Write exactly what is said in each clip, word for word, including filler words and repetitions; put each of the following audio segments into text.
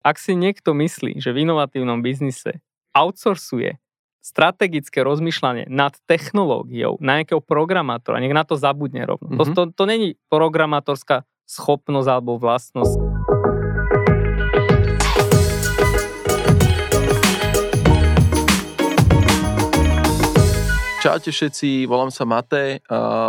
Ak si niekto myslí, že v inovatívnom biznise outsourcuje strategické rozmýšľanie nad technológiou na nejakého programátora, nech na to zabudne rovno. Mm-hmm. To, to, to není programátorská schopnosť alebo vlastnosť. Čaute všetci, volám sa Matej.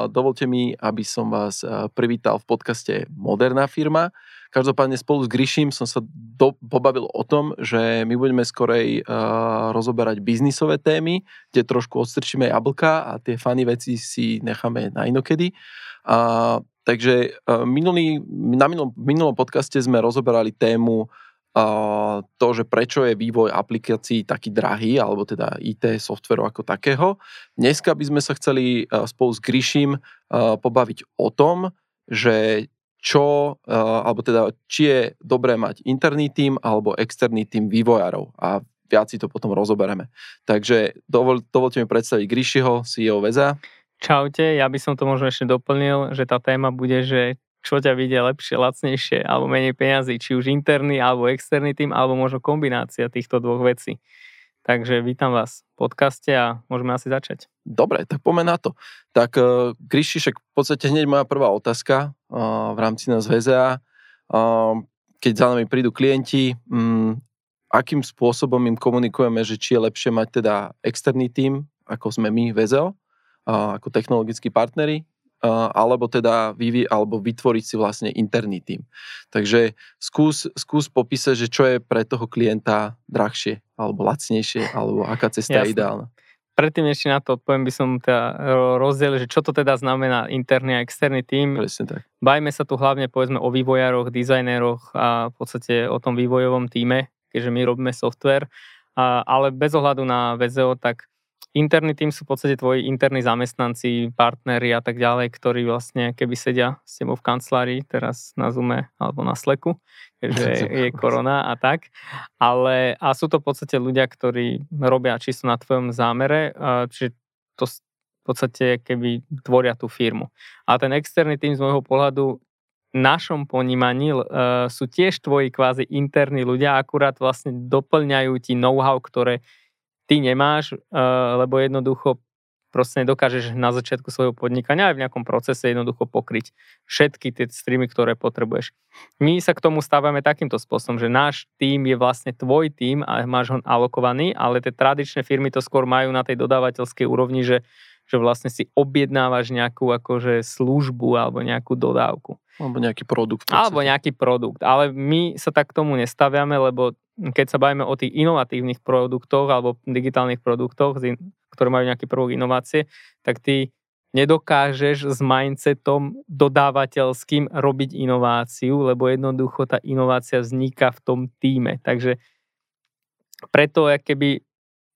Dovolte mi, aby som vás privítal v podcaste Moderná firma. Každopádne spolu s Gríšim som sa do, pobavil o tom, že my budeme skorej uh, rozoberať biznisové témy, kde trošku odstrčíme jablka a tie funny veci si necháme na inokedy. Uh, takže uh, minulý, na minulom, minulom podcaste sme rozoberali tému uh, to, že prečo je vývoj aplikácií taký drahý, alebo teda í té softveru ako takého. Dneska by sme sa chceli uh, spolu s Gríšim uh, pobaviť o tom, že čo, alebo teda, či je dobré mať interný tím alebo externý tím vývojárov a viac si to potom rozobereme. Takže dovol, dovolte mi predstaviť Gríšiho, sí í ou Veza. Čaute, ja by som to možno ešte doplnil, že tá téma bude, že čo ťa vidia lepšie, lacnejšie alebo menej peňazí, či už interný alebo externý tím, alebo možno kombinácia týchto dvoch vecí. Takže vítam vás v podcaste a môžeme asi začať. Dobre, tak poďme na to. Tak uh, Krišišek, v podstate hneď moja prvá otázka uh, v rámci nás vé zet á. Uh, keď za nami prídu klienti, um, akým spôsobom im komunikujeme, že či je lepšie mať teda externý tím, ako sme my Vezo, uh, ako technologickí partneri, uh, alebo teda vyvi, alebo vytvoriť si vlastne interný tím. Takže skús, skús popísať, že čo je pre toho klienta drahšie, alebo lacnejšie, alebo aká cesta je ideálna. Predtým ešte na to odpoviem, by som teda rozdielil, že čo to teda znamená interný a externý tím. Presne tak. Bajme sa tu hlavne povedzme o vývojároch, dizajneroch a v podstate o tom vývojovom týme, keďže my robíme software, a, ale bez ohľadu na Vezo, tak interný tím sú v podstate tvoji interní zamestnanci, partneri a tak ďalej, ktorí vlastne keby sedia s tebou v kancelárii, teraz na Zoome alebo na Slacku, že je korona a tak. Ale, a sú to v podstate ľudia, ktorí robia čisto na tvojom zámere, čiže to v podstate keby tvoria tú firmu. A ten externý tím z môjho pohľadu v našom ponímaní sú tiež tvoji kvázi interní ľudia, akurát vlastne doplňajú ti know-how, ktoré ty nemáš, lebo jednoducho proste dokážeš na začiatku svojho podnikania aj v nejakom procese jednoducho pokryť všetky tie streamy, ktoré potrebuješ. My sa k tomu stávame takýmto spôsobom, že náš tím je vlastne tvoj tím a máš ho alokovaný, ale tie tradičné firmy to skôr majú na tej dodávateľskej úrovni, že, že vlastne si objednávaš nejakú akože službu alebo nejakú dodávku. Alebo nejaký produkt. Alebo nejaký produkt, ale my sa tak k tomu nestaviame, lebo keď sa bavíme o tých inovatívnych produktoch alebo digitálnych produktoch, ktoré majú nejaký prvok inovácie, tak ty nedokážeš s mindsetom dodávateľským robiť inováciu, lebo jednoducho tá inovácia vzniká v tom týme. Takže preto keby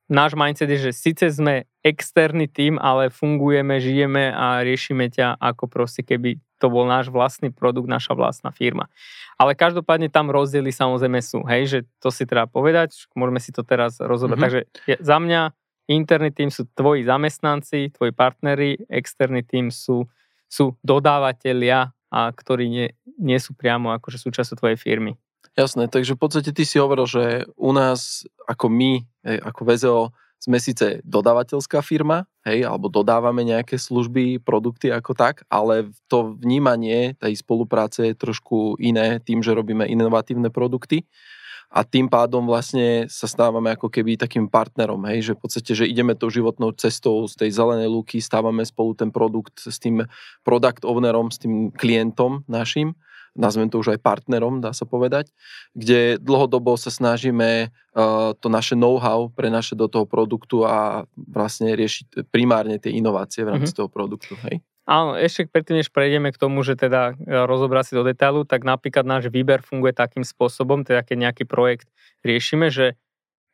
náš mindset je, že síce sme externý tím, ale fungujeme, žijeme a riešime ťa ako proste keby to bol náš vlastný produkt, naša vlastná firma. Ale každopádne tam rozdiely samozrejme sú, hej, že to si treba povedať, môžeme si to teraz rozobrať. Mm-hmm. Takže ja, za mňa interný tím sú tvoji zamestnanci, tvoji partneri, externý tím sú, sú dodávateľia, a ktorí nie, nie sú priamo akože súčasťou tvojej firmy. Jasné, takže v podstate ty si hovoril, že u nás, ako my, hej, ako Vezo, sme síce dodávateľská firma, hej, alebo dodávame nejaké služby, produkty ako tak, ale to vnímanie tej spolupráce je trošku iné tým, že robíme inovatívne produkty a tým pádom vlastne sa stávame ako keby takým partnerom, hej, že v podstate, že ideme tou životnou cestou z tej zelenej lúky, stávame spolu ten produkt s tým product ownerom, s tým klientom našim, nazvem to už aj partnerom, dá sa povedať, kde dlhodobo sa snažíme uh, to naše know-how prenašať do toho produktu a vlastne riešiť primárne tie inovácie v rámci mm-hmm. toho produktu. Hej? Áno, ešte predtým, než prejdeme k tomu, že teda rozobrať si do detailu, tak napríklad náš výber funguje takým spôsobom, teda keď nejaký projekt riešime, že,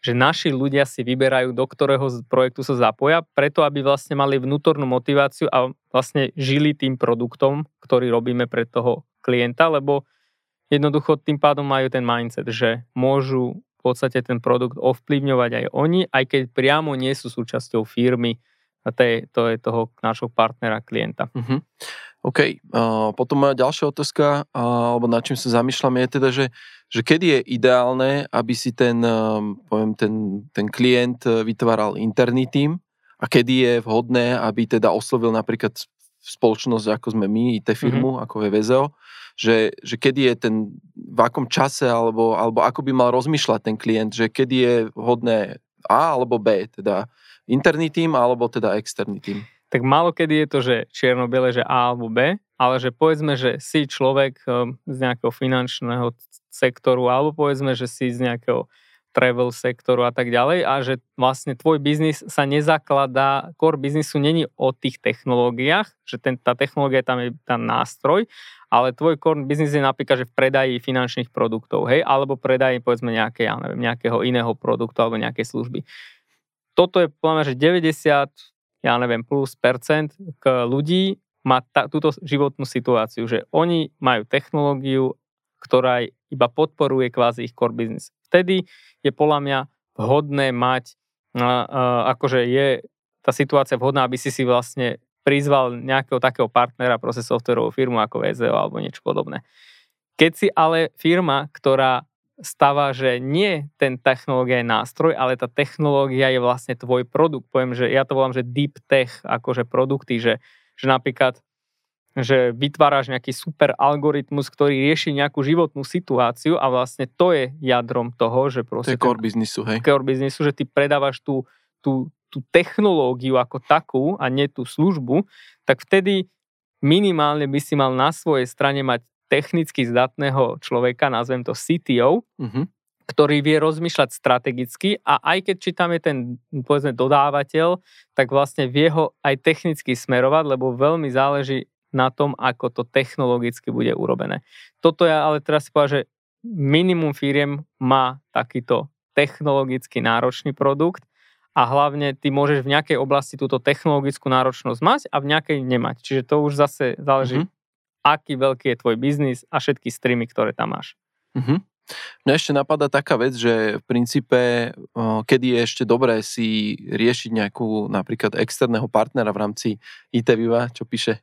že naši ľudia si vyberajú, do ktorého projektu sa zapoja, preto aby vlastne mali vnútornú motiváciu a vlastne žili tým produktom, ktorý robíme pre toho klienta, lebo jednoducho tým pádom majú ten mindset, že môžu v podstate ten produkt ovplyvňovať aj oni, aj keď priamo nie sú súčasťou firmy, a to je, to je toho nášho partnera, klienta. Uh-huh. OK, uh, potom moja ďalšia otázka, uh, alebo na čím sa zamýšľam, je teda, že, že kedy je ideálne, aby si ten, poviem, ten, ten klient vytváral interný tím a kedy je vhodné, aby teda oslovil napríklad spoločnosť, ako sme my, í té firmu, mm-hmm. ako je Vezo, že, že kedy je ten, v akom čase, alebo, alebo ako by mal rozmýšľať ten klient, že kedy je vhodné A alebo B, teda interný tím, alebo teda externý tím. Tak málo kedy je to, že čierno-biele, že A alebo B, ale že povedzme, že si človek z nejakého finančného sektoru, alebo povedzme, že si z nejakého travel sektoru a tak ďalej, a že vlastne tvoj biznis sa nezakladá, core biznisu není o tých technológiách, že ten, tá technológia tam je tam nástroj, ale tvoj core biznis je napríklad, že v predaji finančných produktov, hej, alebo predaji povedzme nejaké, ja neviem, nejakého iného produktu alebo nejakej služby. Toto je povedzme, že deväťdesiat, ja neviem, plus percent k ľudí má tá, túto životnú situáciu, že oni majú technológiu, ktorá iba podporuje kvázi ich core business. Vtedy je podľa mňa vhodné mať, akože je tá situácia vhodná, aby si si vlastne prizval nejakého takého partnera pre softverovú firmu ako Vezo alebo niečo podobné. Keď si ale firma, ktorá stáva, že nie ten technológia je nástroj, ale tá technológia je vlastne tvoj produkt. Poviem, že ja to volám, že deep tech, akože produkty, že, že napríklad že vytváraš nejaký super algoritmus, ktorý rieši nejakú životnú situáciu a vlastne to je jadrom toho, že proste... To je core biznisu, hej. Core biznisu, že ty predávaš tú, tú, tú technológiu ako takú a nie tú službu, tak vtedy minimálne by si mal na svojej strane mať technicky zdatného človeka, nazvem to C T O, mm-hmm. ktorý vie rozmýšľať strategicky a aj keď či tam je ten, povedzme, dodávateľ, tak vlastne vie ho aj technicky smerovať, lebo veľmi záleží na tom, ako to technologicky bude urobené. Toto ja ale teraz si povedal, že minimum firiem má takýto technologicky náročný produkt a hlavne ty môžeš v nejakej oblasti túto technologickú náročnosť mať a v nejakej nemať. Čiže to už zase záleží, mm-hmm. aký veľký je tvoj biznis a všetky streamy, ktoré tam máš. Mm-hmm. Mňa ešte napadá taká vec, že v princípe, kedy je ešte dobré si riešiť nejakú napríklad externého partnera v rámci í té Viva, čo píše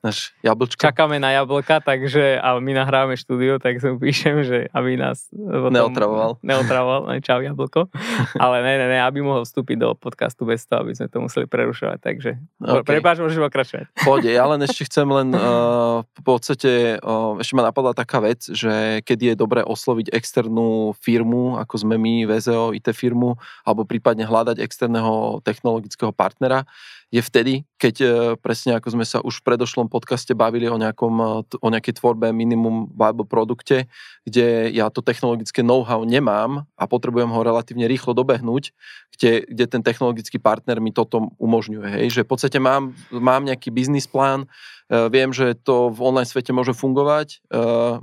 náš jablčko. Čakáme na jablka, takže a my nahrávame štúdio, tak som píšem, že aby nás neotravoval. Neotravoval, čau jablko. Ale ne, ne, ne, aby mohol vstúpiť do podcastu bez toho, aby sme to museli prerušovať, takže okay. Prepáč, môžem pokračovať. Pôjde, ja len ešte chcem len uh, v podstate, uh, ešte ma napadla taká vec, že keď je dobré osloviť externú firmu, ako sme my, Vezo, í té firmu, alebo prípadne hľadať externého technologického partnera, je vtedy, keď uh, presne ako sme sa už v predošlom podcaste bavili o, nejakom, o nejakej tvorbe minimum viable produkte, kde ja to technologické know-how nemám a potrebujem ho relatívne rýchlo dobehnúť, kde, kde ten technologický partner mi toto umožňuje. Hej? Že v podstate mám, mám nejaký biznis plán, viem, že to v online svete môže fungovať,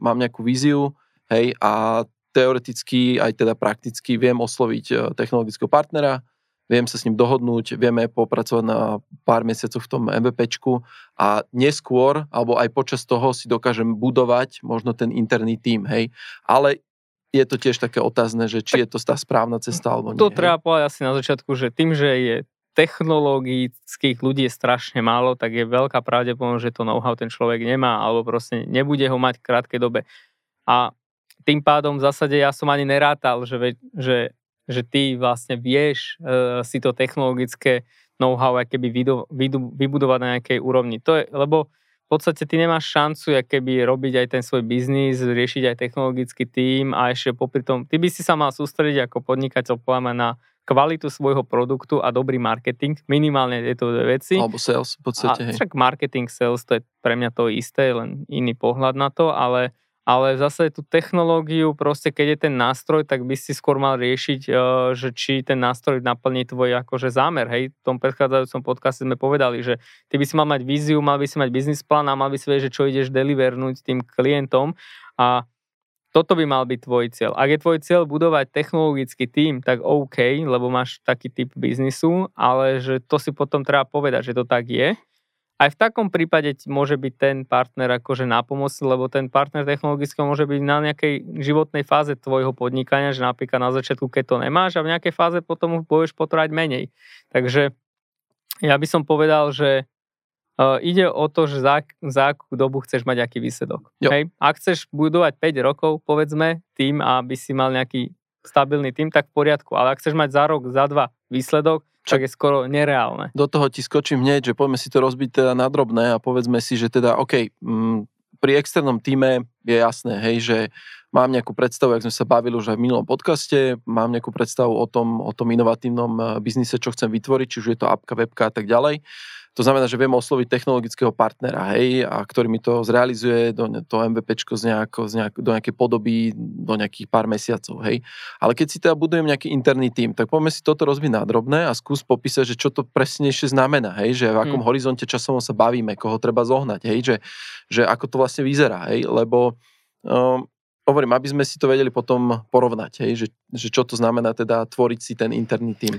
mám nejakú víziu, hej, a teoreticky aj teda prakticky viem osloviť technologického partnera, viem sa s ním dohodnúť, vieme popracovať na pár mesiacov v tom em vé péčku a neskôr, alebo aj počas toho si dokážem budovať možno ten interný tím, hej. Ale je to tiež také otázne, že či je to tá správna cesta, alebo nie. To hej. Treba povedať asi na začiatku, že tým, že je technologických ľudí je strašne málo, tak je veľká pravdepodobnosť, že to know-how ten človek nemá, alebo proste nebude ho mať v krátkej dobe. A tým pádom v zásade ja som ani nerátal, že, že že ty vlastne vieš e, si to technologické know-how aj keby vydu, vydu, vybudovať na nejakej úrovni. To je, lebo v podstate ty nemáš šancu aj keby robiť aj ten svoj biznis, riešiť aj technologický tím a ešte popri tom, ty by si sa mal sústrediť ako podnikateľ pláma na kvalitu svojho produktu a dobrý marketing. Minimálne je to dve veci. Alebo sales v podstate. A však marketing, sales, to je pre mňa to isté, len iný pohľad na to, ale Ale zase tú technológiu, proste keď je ten nástroj, tak by si skôr mal riešiť, že či ten nástroj naplní tvoj akože zámer. Hej, v tom predchádzajúcom podcaste sme povedali, že ty by si mal mať víziu, mal by si mať biznis plán a mal by si vedieť, že čo ideš delivernúť tým klientom a toto by mal byť tvoj cieľ. Ak je tvoj cieľ budovať technologický tím, tak OK, lebo máš taký typ biznisu, ale že to si potom treba povedať, že to tak je. Aj v takom prípade môže byť ten partner akože nápomocný, lebo ten partner technologického môže byť na nejakej životnej fáze tvojho podnikania, že napríklad na začiatku, keď to nemáš a v nejakej fáze potom budeš potrebovať menej. Takže ja by som povedal, že Uh, ide o to, že za, za akú dobu chceš mať aký výsledok. Hej? Ak chceš budovať päť rokov, povedzme, tým, aby si mal nejaký stabilný tým, tak v poriadku. Ale ak chceš mať za rok, za dva výsledok, čo? Tak je skoro nereálne. Do toho ti skočím hneď, že poďme si to rozbiť teda na drobné a povedzme si, že teda OK, m, pri externom týme je jasné, hej, že mám nejakú predstavu, jak sme sa bavili už aj v minulom podcaste, mám nejakú predstavu o tom, o tom inovatívnom biznise, čo chcem vytvoriť, či už je to appka, webka a tak ďalej. To znamená, že viem osloviť technologického partnera, hej, a ktorý mi to zrealizuje do to em vé péčko z nejako, z nejak, do nejakej podoby, do nejakých pár mesiacov, hej. Ale keď si teda budujem nejaký interný tím, tak poďme si toto rozbiť na drobné a skús popísať, že čo to presnejšie znamená, hej, že v akom hmm. horizonte časovom sa bavíme, koho treba zohnať, hej, že, že ako to vlastne vyzerá, hej, lebo um, hovorím, aby sme si to vedeli potom porovnať, hej, že, že čo to znamená teda tvoriť si ten interný tím.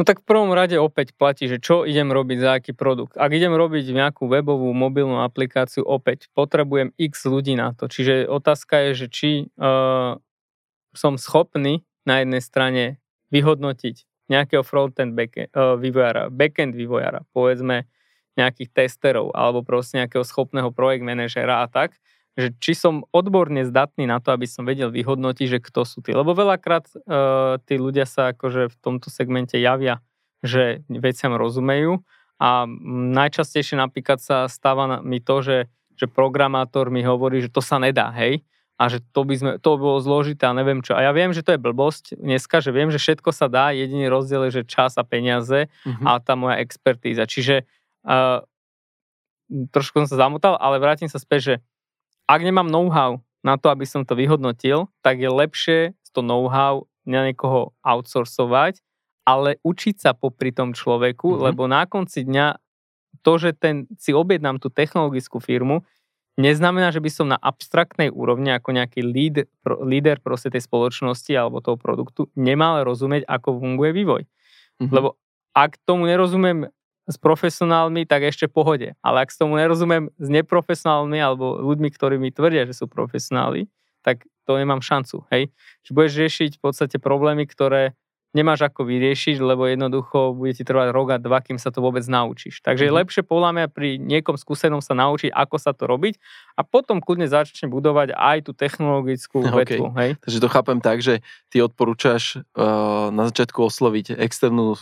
No tak v prvom rade opäť platí, že čo idem robiť za aký produkt. Ak idem robiť nejakú webovú, mobilnú aplikáciu, opäť potrebujem x ľudí na to. Čiže otázka je, že či uh, som schopný na jednej strane vyhodnotiť nejakého frontend backend, uh, vývojára, backend vývojára, povedzme nejakých testerov alebo proste nejakého schopného projekt manažera a tak, že či som odborne zdatný na to, aby som vedel vyhodnotiť, že kto sú tí. Lebo veľakrát e, tí ľudia sa akože v tomto segmente javia, že veciam rozumejú a najčastejšie napríklad sa stáva mi to, že, že programátor mi hovorí, že to sa nedá, hej, a že to by sme, to bolo zložité a neviem čo. A ja viem, že to je blbosť dneska, že viem, že všetko sa dá, jediný rozdiel je, že čas a peniaze mm-hmm. a tá moja expertíza. Čiže e, trošku som sa zamotal, ale vrátim sa späť, že ak nemám know-how na to, aby som to vyhodnotil, tak je lepšie to know-how na niekoho outsourcovať, ale učiť sa popri tom človeku, mm-hmm. lebo na konci dňa to, že ten, si objednám tú technologickú firmu, neznamená, že by som na abstraktnej úrovni ako nejaký lead, pro, líder proste tej spoločnosti alebo toho produktu nemal rozumieť, ako funguje vývoj. Mm-hmm. Lebo ak tomu nerozumiem s profesionálmi, tak ešte v pohode. Ale ak s tomu nerozumiem s neprofesionálmi alebo ľuďmi, ktorí mi tvrdia, že sú profesionáli, tak to nemám šancu, hej. Čiže budeš riešiť v podstate problémy, ktoré nemáš ako vyriešiť, lebo jednoducho bude ti trvať rok a dva, kým sa to vôbec naučíš. Takže mm-hmm. je lepšie podľa mňa pri niekom skúsenom sa naučiť, ako sa to robiť a potom kľudne začne budovať aj tú technologickú okay. vetvu. Hej? Takže to chápem tak, že ty odporúčaš uh, na začiatku osloviť externú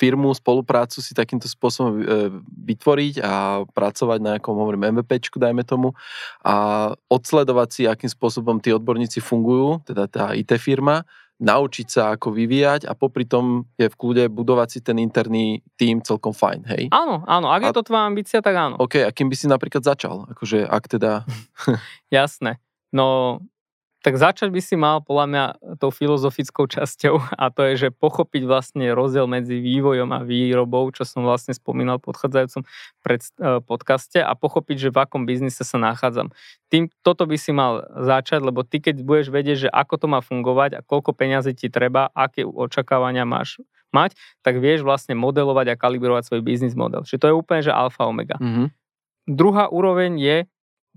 firmu, spoluprácu si takýmto spôsobom vytvoriť a pracovať na nejakom, hovorím, em vé péčku, dajme tomu, a odsledovať si, akým spôsobom tí odborníci fungujú, teda tá í té firma, naučiť sa, ako vyvíjať a popri tom je v kľude budovať si ten interný tím celkom fajn, hej? Áno, áno, ak a, je to tvoja ambícia, tak áno. OK, a kým by si napríklad začal? Akože, ak teda... Jasné, no... Tak začať by si mal, podľa mňa, tou filozofickou časťou a to je, že pochopiť vlastne rozdiel medzi vývojom a výrobou, čo som vlastne spomínal v podchádzajúcom podcaste a pochopiť, že v akom biznise sa nachádzam. Tým, toto by si mal začať, lebo ty, keď budeš vedieť, že ako to má fungovať a koľko peňazí ti treba, aké očakávania máš mať, tak vieš vlastne modelovať a kalibrovať svoj biznis model. Čiže to je úplne, že alfa omega. Mm-hmm. Druhá úroveň je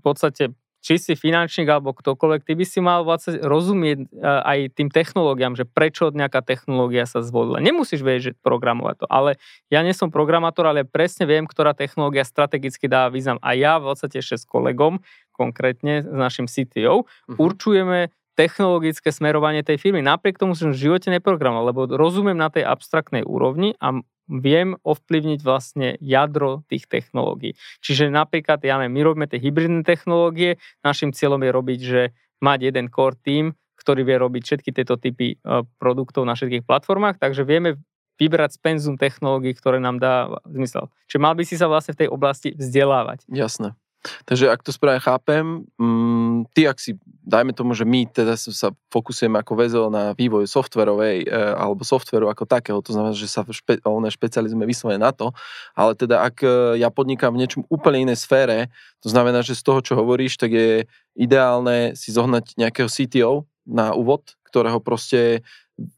v podstate či si finančník alebo ktokoľvek, ty by si mal vlastne rozumieť aj tým technológiám, že prečo nejaká technológia sa zvolila. Nemusíš vedieť, že programovať to, ale ja nie som programátor, ale presne viem, ktorá technológia strategicky dá význam. A ja v podstate ešte s kolegom, konkrétne s našim cé té ó, uh-huh. určujeme technologické smerovanie tej firmy. Napriek tomu som v živote neprogramoval, lebo rozumiem na tej abstraktnej úrovni a viem ovplyvniť vlastne jadro tých technológií. Čiže napríklad, ja neviem, my robíme tie hybridné technológie, našim cieľom je robiť, že mať jeden core team, ktorý vie robiť všetky tieto typy produktov na všetkých platformách, takže vieme vybrať spenzum technológií, ktoré nám dá zmysel. Čiže mal by si sa vlastne v tej oblasti vzdelávať. Jasné. Takže ak to správne chápem, mm, ty ak si, dajme tomu, že my teda sa fokusujeme ako Vezo na vývoj softverovej e, alebo softveru ako takého, to znamená, že sa špe, one špecializujeme vyslovene na to, ale teda ak e, ja podnikám v niečom úplne inej sfére, to znamená, že z toho, čo hovoríš, tak je ideálne si zohnať nejakého cé té ó na úvod, ktorého proste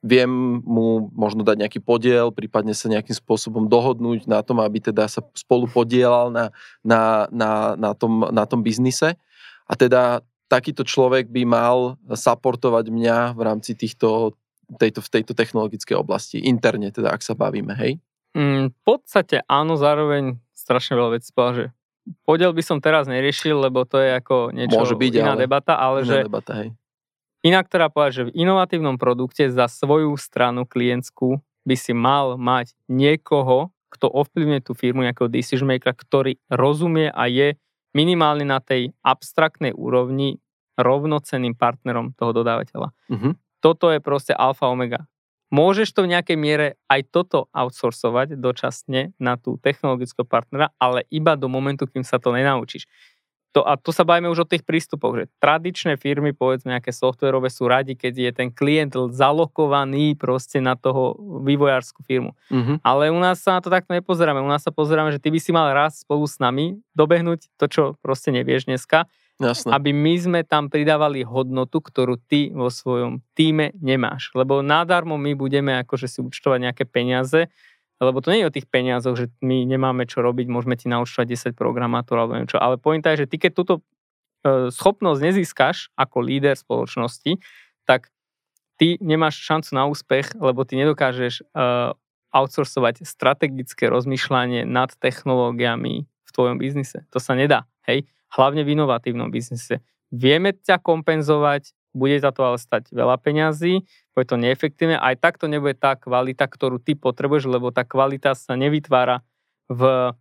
viem mu možno dať nejaký podiel, prípadne sa nejakým spôsobom dohodnúť na tom, aby teda sa spolu podielal na, na, na, na, tom, na tom biznise. A teda takýto človek by mal supportovať mňa v rámci týchto, tejto, v tejto technologickej oblasti, interne teda, ak sa bavíme, hej? V podstate áno, zároveň strašne veľa vecí spala, že podiel by som teraz neriešil, lebo to je ako niečo byť, iná ale, debata, ale iná že debata, hej. Inak teda povedať, že v inovatívnom produkte za svoju stranu klientskú by si mal mať niekoho, kto ovplyvňuje tú firmu, nejakého decision makera, ktorý rozumie a je minimálne na tej abstraktnej úrovni rovnocenným partnerom toho dodávateľa. Mm-hmm. Toto je proste alfa omega. Môžeš to v nejakej miere aj toto outsourcovať dočasne na tú technologického partnera, ale iba do momentu, kým sa to nenaučíš. To, a tu sa bavíme už o tých prístupoch, že tradičné firmy, povedzme nejaké softverové, sú radi, keď je ten klient zalokovaný proste na toho vývojárskú firmu. Mm-hmm. Ale u nás sa na to takto nepozeráme. U nás sa pozeráme, že ty by si mal raz spolu s nami dobehnúť to, čo proste nevieš dneska. Jasne. Aby my sme tam pridávali hodnotu, ktorú ty vo svojom týme nemáš. Lebo nadarmo my budeme akože si účtovať nejaké peniaze, lebo to nie je o tých peniazoch, že my nemáme čo robiť, môžeme ti naučtovať desať programátorov alebo niečo. Ale pointa je, že ty keď túto schopnosť nezískaš ako líder spoločnosti, tak ty nemáš šancu na úspech, lebo ty nedokážeš outsourcovať strategické rozmýšľanie nad technológiami v tvojom biznise. To sa nedá, hej? Hlavne v inovatívnom biznise. Vieme ťa kompenzovať, bude za to ale stať veľa peňazí, bude to neefektívne, aj tak to nebude tá kvalita, ktorú ty potrebuješ, lebo tá kvalita sa nevytvára v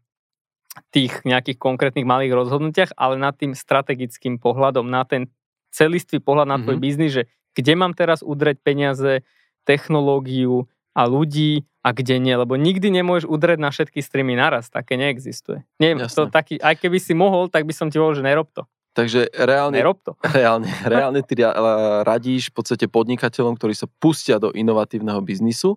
tých nejakých konkrétnych malých rozhodnutiach, ale nad tým strategickým pohľadom, na ten celistvý pohľad na tvoj mm-hmm. biznis, že kde mám teraz udreť peniaze, technológiu a ľudí, a kde nie, lebo nikdy nemôžeš udreť na všetky streamy naraz, také neexistuje. Neviem, to taký, aj keby si mohol, tak by som ti hovoril, že nerob to. Takže reálne, nerob to. reálne, reálne ty radíš v podstate podnikateľom, ktorí sa pustia do inovatívneho biznisu,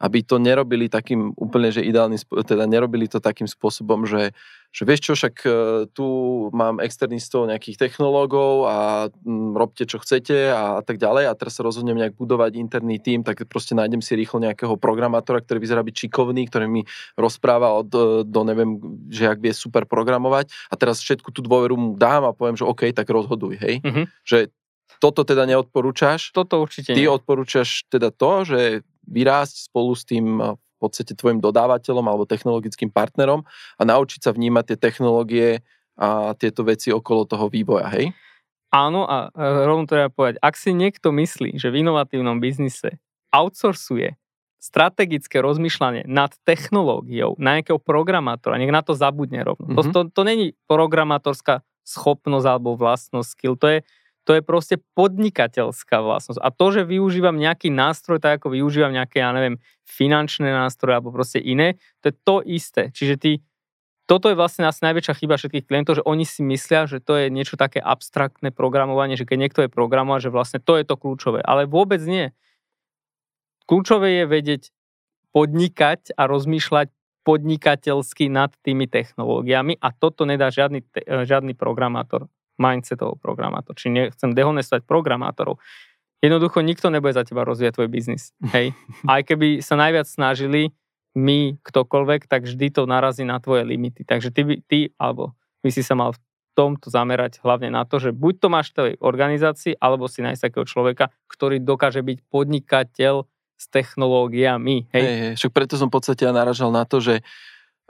aby to nerobili takým úplne, že ideálnym, teda nerobili to takým spôsobom, že, že vieš čo, však tu mám externistov nejakých technológov a m, robte čo chcete a, a tak ďalej a teraz sa rozhodnem nejak budovať interný tím, tak proste nájdem si rýchlo nejakého programátora, ktorý vyzerá byť šikovný, ktorý mi rozpráva od, do neviem, že ak vie super programovať a teraz všetku tú dôveru mu dám a poviem, že OK, tak rozhoduj, hej. Mm-hmm. Že toto teda neodporúčaš. Toto určite Ty nie. Odporúčaš teda to, že vyrásť spolu s tým v podstate tvojim dodávateľom alebo technologickým partnerom a naučiť sa vnímať tie technológie a tieto veci okolo toho vývoja, hej? Áno a rovno to treba povedať, ak si niekto myslí, že v inovatívnom biznise outsourcuje strategické rozmýšľanie nad technológiou, na nejakého programátora, nech na to zabudne rovno. Mm-hmm. To, to, to není programátorská schopnosť alebo vlastnosť, skill, to je To je proste podnikateľská vlastnosť. A to, že využívam nejaký nástroj, tak ako využívam nejaké, ja neviem, finančné nástroje alebo proste iné, to je to isté. Čiže ty, toto je vlastne asi najväčšia chyba všetkých klientov, že oni si myslia, že to je niečo také abstraktné programovanie, že keď niekto je programovať, že vlastne to je to kľúčové. Ale vôbec nie. Kľúčové je vedieť podnikať a rozmýšľať podnikateľsky nad tými technológiami a toto nedá žiadny, žiadny programátor. Mindsetového programátor. Či nechcem dehonestovať programátorov. Jednoducho nikto nebude za teba rozvíjať tvoj biznis. Hej. Aj keby sa najviac snažili my, ktokoľvek, tak vždy to narazí na tvoje limity. Takže ty, by, ty alebo by si sa mal v tomto zamerať hlavne na to, že buď to máš v tej organizácii, alebo si nájsť takého človeka, ktorý dokáže byť podnikateľ s technológiami. Hej. Hej, hej. Však preto som v podstate ja naražal na to, že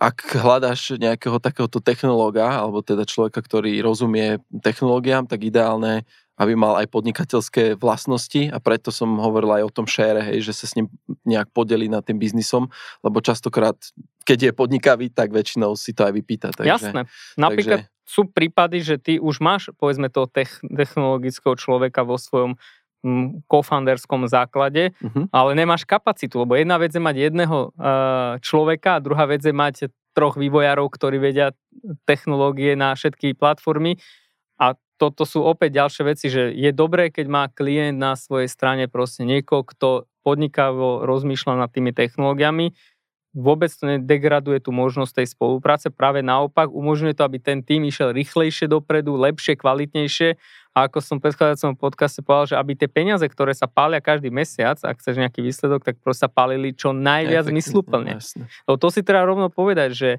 ak hľadaš nejakého takéhoto technológa, alebo teda človeka, ktorý rozumie technológiám, tak ideálne, aby mal aj podnikateľské vlastnosti a preto som hovoril aj o tom share, hej, že sa s ním nejak podeli nad tým biznisom, lebo častokrát, keď je podnikavý, tak väčšinou si to aj vypýta. Takže, jasné. Napríklad takže sú prípady, že ty už máš, povedzme, toho technologického človeka vo svojom co-founderskom základe, uh-huh. ale nemáš kapacitu, lebo jedna vec je mať jedného uh, človeka a druhá vec je mať troch vývojárov, ktorí vedia technológie na všetky platformy a toto sú opäť ďalšie veci, že je dobré, keď má klient na svojej strane proste niekoho, kto podnikavo rozmýšľa nad tými technológiami, vôbec to nedegraduje tú možnosť tej spolupráce, práve naopak umožňuje to, aby ten tým išiel rýchlejšie dopredu, lepšie, kvalitnejšie. A ako som v predchádzajúcom podcaste povedal, že aby tie peniaze, ktoré sa pália každý mesiac, ak chceš nejaký výsledok, tak proste sa pálili čo najviac zmysluplne. No to si treba rovno povedať, že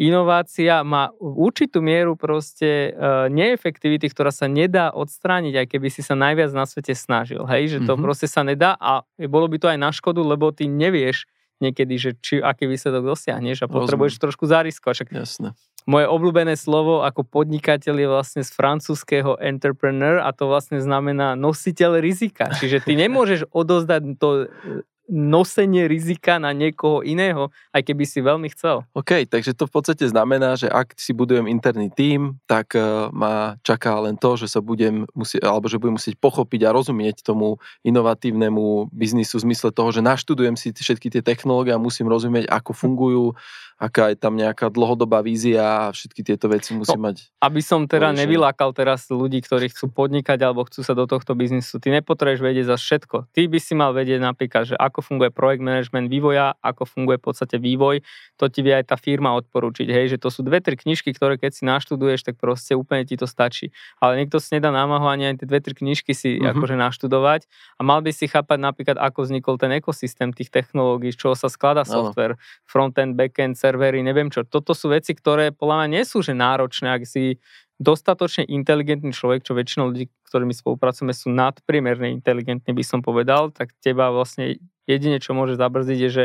inovácia má určitú mieru proste neefektivity, ktorá sa nedá odstrániť, aj keby si sa najviac na svete snažil. Hej, že to mm-hmm. proste sa nedá a bolo by to aj na škodu, lebo ty nevieš niekedy, že či, aký výsledok dosiahneš a potrebuješ Rozumiem. trošku zariskovať. Však Jasne. Moje obľúbené slovo ako podnikateľ je vlastne z francúzského entrepreneur a to vlastne znamená nositeľ rizika. Čiže ty nemôžeš odozdať to nosenie rizika na niekoho iného, aj keby si veľmi chcel. OK, takže to v podstate znamená, že ak si budujem interný tím, tak uh, ma čaká len to, že sa budem musieť, alebo že budem musieť pochopiť a rozumieť tomu inovatívnemu biznisu v zmysle toho, že naštudujem si všetky tie technológie a musím rozumieť, ako fungujú, aká je tam nejaká dlhodobá vízia a všetky tieto veci musí no, mať. Aby som teda povešené. Nevylákal teraz ľudí, ktorí chcú podnikať alebo chcú sa do tohto biznisu. Ty nepotrebuješ vedieť za všetko. Ty by si mal vedieť napríklad, že ako funguje projekt management vývoja, ako funguje v podstate vývoj. To ti vie aj tá firma odporúčiť, hej, že to sú dve, tri knižky, ktoré keď si naštuduješ, tak proste úplne ti to stačí. Ale niekto si nedá námahu ani aj tie dve, tri knižky si mm-hmm. akože naštudovať a mal by si chápať napríklad, ako vznikol ten ekosystém tých technológií, z čoho sa skladá software, front-end, back-end, servery, neviem čo. Toto sú veci, ktoré podľa mňa nie sú že náročné, ak si dostatočne inteligentný človek, čo väčšinou ľudí, ktorými spolupracujeme, sú nadpriemerne inteligentní, by som povedal, tak teba vlastne jedine, čo môže zabrzdiť, je, že,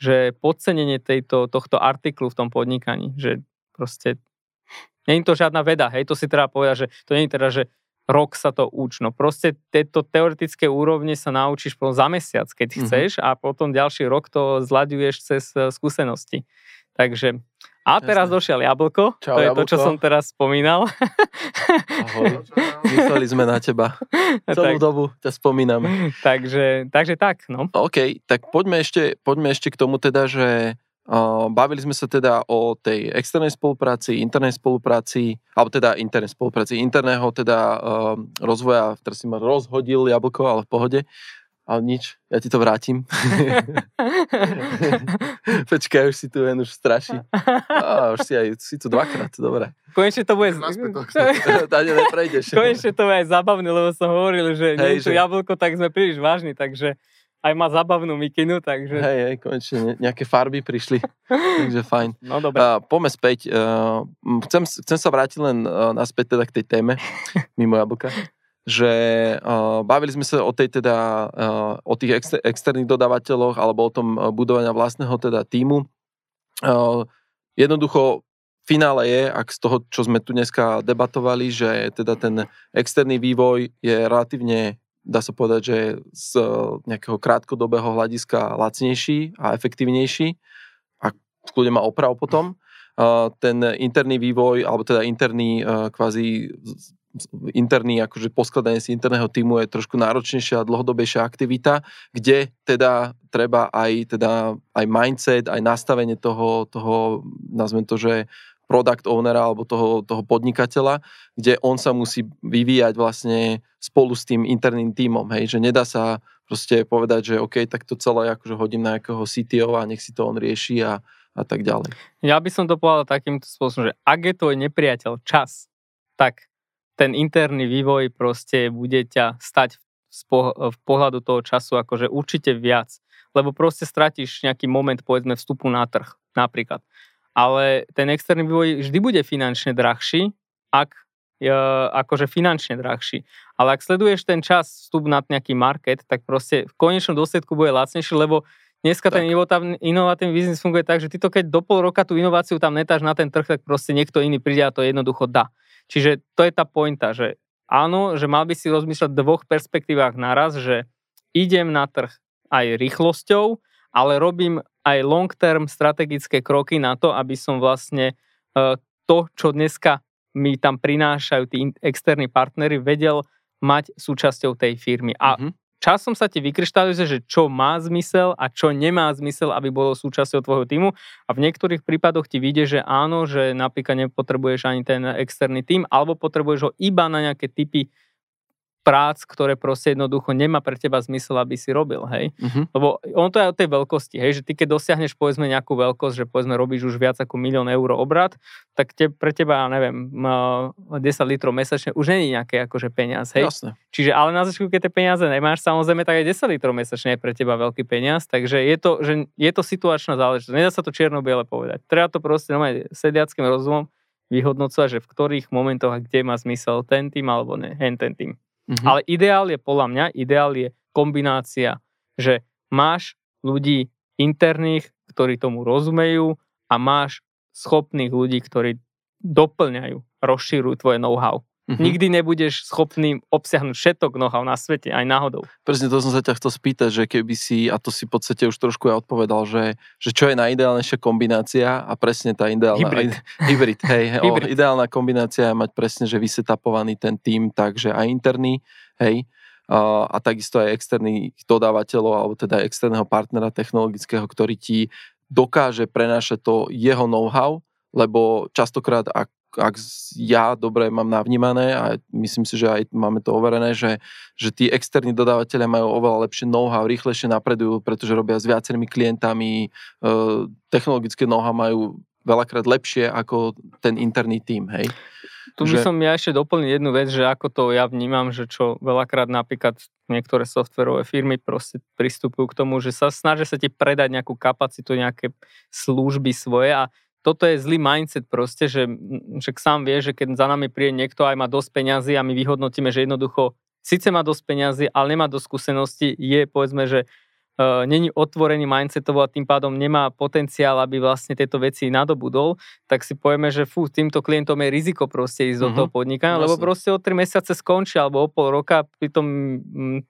že podcenenie tejto, tohto artiklu v tom podnikaní, že proste nie je to žiadna veda, hej, to si treba povedať, že to nie je teda, že rok sa to uč, no proste tieto teoretické úrovne sa naučíš potom za mesiac, keď mm-hmm. chceš a potom ďalší rok to zľaďuješ cez skúsenosti. Takže, a teraz Jasne. došiel jablko, Čau, to je jablko. To, čo som teraz spomínal. Ahoj, mysleli sme na teba. Celú tak. dobu ťa spomíname. Takže, takže tak, no. OK, tak poďme ešte, poďme ešte k tomu teda, že uh, bavili sme sa teda o tej externej spolupráci, internej spolupráci, alebo teda internej spolupráci, interného teda uh, rozvoja, teraz si ma rozhodil jablko, ale v pohode. Ale nič, ja ti to vrátim. Počkaj, už si tu len už straší. Á, už si aj si tu dvakrát, dobre. Konečne to bude... Tady neprejdeš. Konečne to bude aj zabavné, lebo som hovoril, že hey, nie je že... to jablko, tak sme príliš vážni, takže aj má zabavnú mikinu, takže... Hej, hej, konečne nejaké farby prišli, takže fajn. No dobre. Uh, poďme späť. Uh, chcem, chcem sa vrátiť len uh, naspäť teda k tej téme, mimo jablka. Že uh, bavili sme sa o tej teda, uh, o tých exter- externých dodávateľoch alebo o tom uh, budovania vlastného teda tímu. Uh, jednoducho finále je, ak z toho, čo sme tu dneska debatovali, že teda ten externý vývoj je relatívne, dá sa povedať, že z uh, nejakého krátkodobého hľadiska lacnejší a efektívnejší. A kľudne má oprav potom. Uh, ten interný vývoj, alebo teda interný uh, kvázi... interný, akože poskladanie si interného tímu je trošku náročnejšia a dlhodobejšia aktivita, kde teda treba aj, teda aj mindset, aj nastavenie toho, toho nazvem to, že product ownera alebo toho, toho podnikateľa, kde on sa musí vyvíjať vlastne spolu s tým interným tímom, hej, že nedá sa proste povedať, že OK, tak to celé akože hodím na nejakého C T O a nech si to on rieši a, a tak ďalej. Ja by som to povedal takýmto spôsobom, že ak je tvoj nepriateľ čas, tak ten interný vývoj proste bude ťa stať v pohľadu toho času akože určite viac. Lebo proste stratíš nejaký moment, povedzme, vstupu na trh napríklad. Ale ten externý vývoj vždy bude finančne drahší, ak e, akože finančne drahší. Ale ak sleduješ ten čas vstup na nejaký market, tak proste v konečnom dôsledku bude lacnejší, lebo dneska tak. Ten inovatívny biznis funguje tak, že ty to keď do pol roka tú inováciu tam netáš na ten trh, tak proste niekto iný príde a to jednoducho dá. Čiže to je tá pointa, že áno, že mal by si rozmýšľať v dvoch perspektívach naraz, že idem na trh aj rýchlosťou, ale robím aj long-term strategické kroky na to, aby som vlastne to, čo dneska mi tam prinášajú tí externí partnery, vedel mať súčasťou tej firmy. A mm-hmm. časom sa ti vykryštalizuje, že čo má zmysel a čo nemá zmysel, aby bolo súčasťou tvojho tímu. A v niektorých prípadoch ti vyjde, že áno, že napríklad nepotrebuješ ani ten externý tím, alebo potrebuješ ho iba na nejaké typy prác, ktoré proste jednoducho nemá pre teba zmysel, aby si robil, hej. Mm-hmm. Lebo on to je o tej veľkosti, hej, že ty keď dosiahneš povedzme nejakú veľkosť, že povedzme robíš už viac ako milión eur obrat, tak te, pre teba, neviem, desať litrov mesačne už nie je nejaké akože peniaz, hej. Jasne. Čiže ale na začiatku, keď tie peniaze nemáš, samozrejme, tak aj desať litrov mesačne je pre teba veľký peniaz, takže je to, že je to situačná záležitosť. Nedá sa to čierno-biele povedať. Treba to proste normálne sediackym rozumom vyhodnocovať, že v ktorých momentoch a kde má zmysel ten tím alebo ne, hen ten tím. Mhm. Ale ideál je, podľa mňa, ideál je kombinácia, že máš ľudí interných, ktorí tomu rozumejú, a máš schopných ľudí, ktorí doplňajú, rozšírujú tvoje know-how. Mm-hmm. Nikdy nebudeš schopný obsiahnuť všetok know-how na svete, aj náhodou. Presne to som sa ťa chcel spýtať, že keby si, a to si v podstate už trošku ja odpovedal, že, že čo je najideálnejšia kombinácia a presne tá ideálna... Hybrid. Hybrid, hej. Hybrid. O, ideálna kombinácia je mať presne, že vysetapovaný ten tým, takže aj interný, hej, a, a takisto aj externých dodávateľov, alebo teda externého partnera technologického, ktorý ti dokáže prenášať to jeho know-how, lebo častokrát, ak ak ja dobre mám navnímané a myslím si, že aj máme to overené, že, že tí externí dodávateľia majú oveľa lepšie know-how, rýchlejšie napredujú, pretože robia s viacerými klientami, e, technologické know-how majú veľakrát lepšie ako ten interný tím, hej? Tu by že... som ja ešte doplnil jednu vec, že ako to ja vnímam, že čo veľakrát napríklad niektoré softverové firmy proste pristupujú k tomu, že sa snažia sa ti predať nejakú kapacitu, nejaké služby svoje, a toto je zlý mindset proste, že však sám vie, že keď za nami príde niekto aj má dosť peňazí a my vyhodnotíme, že jednoducho síce má dosť peňazí, ale nemá dosť skúsenosti, je povedzme, že uh, není otvorený mindsetovo a tým pádom nemá potenciál, aby vlastne tieto veci nadobudol, tak si povieme, že fú, týmto klientom je riziko proste ísť mm-hmm. do toho podnikania, lebo proste o tri mesiace skončí alebo o pol roka, pritom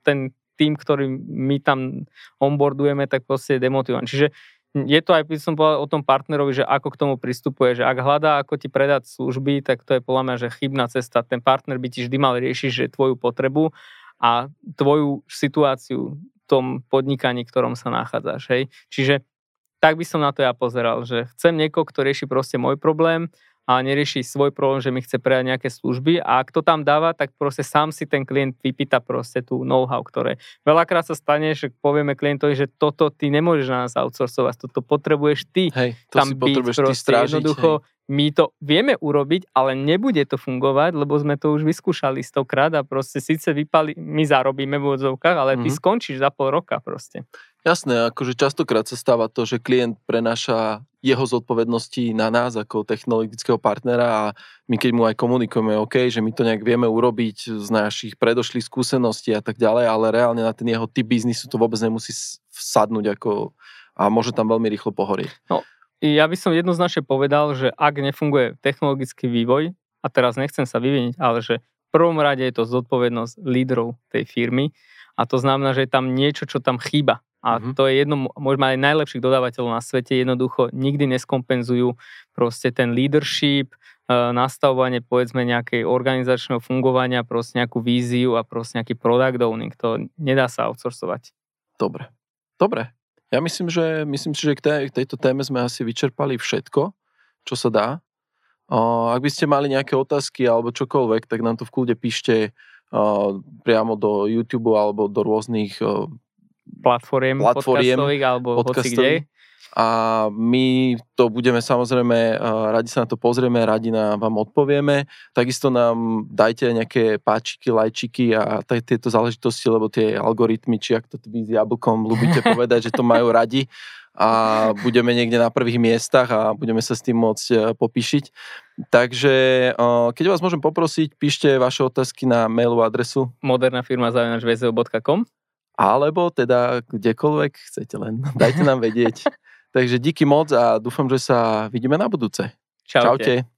ten tým, ktorý my tam onboardujeme, tak proste je demotivovaný. Čiže je to aj, by som povedal, o tom partnerovi, že ako k tomu pristupuje, že ak hľadá, ako ti predať služby, tak to je podľa mňa, že chybná cesta. Ten partner by ti vždy mal riešiť, že tvoju potrebu a tvoju situáciu v tom podnikaní, v ktorom sa nachádzaš. Hej? Čiže tak by som na to ja pozeral, že chcem niekoho, kto rieši proste môj problém a nerieši svoj problém, že mi chce predať nejaké služby, a ak to tam dáva, tak proste sám si ten klient vypýta proste tú know-how, ktoré veľakrát sa stane, že povieme klientovi, že toto ty nemôžeš na nás outsourcovať, toto potrebuješ ty, hej, to tam byť proste strážiť, jednoducho, hej. My to vieme urobiť, ale nebude to fungovať, lebo sme to už vyskúšali stokrát a proste síce vypali, my zarobíme v odzovkách, ale mm-hmm. ty skončíš za pol roka proste. Jasné, akože častokrát sa stáva to, že klient prenáša jeho zodpovednosti na nás ako technologického partnera a my keď mu aj komunikujeme, OK, že my to nejak vieme urobiť z našich predošlých skúseností a tak ďalej, ale reálne na ten jeho typ biznisu to vôbec nemusí vsadnúť ako, a môže tam veľmi rýchlo pohorieť. No, ja by som jednoznačne povedal, že ak nefunguje technologický vývoj, a teraz nechcem sa vyviniť, ale že v prvom rade je to zodpovednosť lídrov tej firmy a to znamená, že je tam niečo, čo tam chýba. A to je jedno, možno aj najlepších dodávateľov na svete, jednoducho nikdy neskompenzujú proste ten leadership, nastavovanie povedzme nejakej organizačného fungovania, proste nejakú víziu a proste nejaký product owning. To nedá sa outsourcovať. Dobre, dobre. Ja myslím, že, myslím si, že k tejto téme sme asi vyčerpali všetko, čo sa dá. Ak by ste mali nejaké otázky alebo čokoľvek, tak nám to v kľude píšte priamo do YouTube alebo do rôznych platformiem, platformiem podcastových alebo podcastových. A my to budeme samozrejme, radi sa na to pozrieme, radi na vám odpovieme. Takisto nám dajte nejaké páčiky, lajčiky a t- tieto záležitosti, lebo tie algoritmy, či ak to vy s jablkom ľúbite povedať, že to majú radi a budeme niekde na prvých miestach a budeme sa s tým môcť popíšiť. Takže keď vás môžem poprosiť, píšte vaše otázky na mailovú adresu modernafirma zavináč vé zet o bodka com alebo teda kdekoľvek chcete, len dajte nám vedieť. Takže díky moc a dúfam, že sa vidíme na budúce. Čaute. Čaute.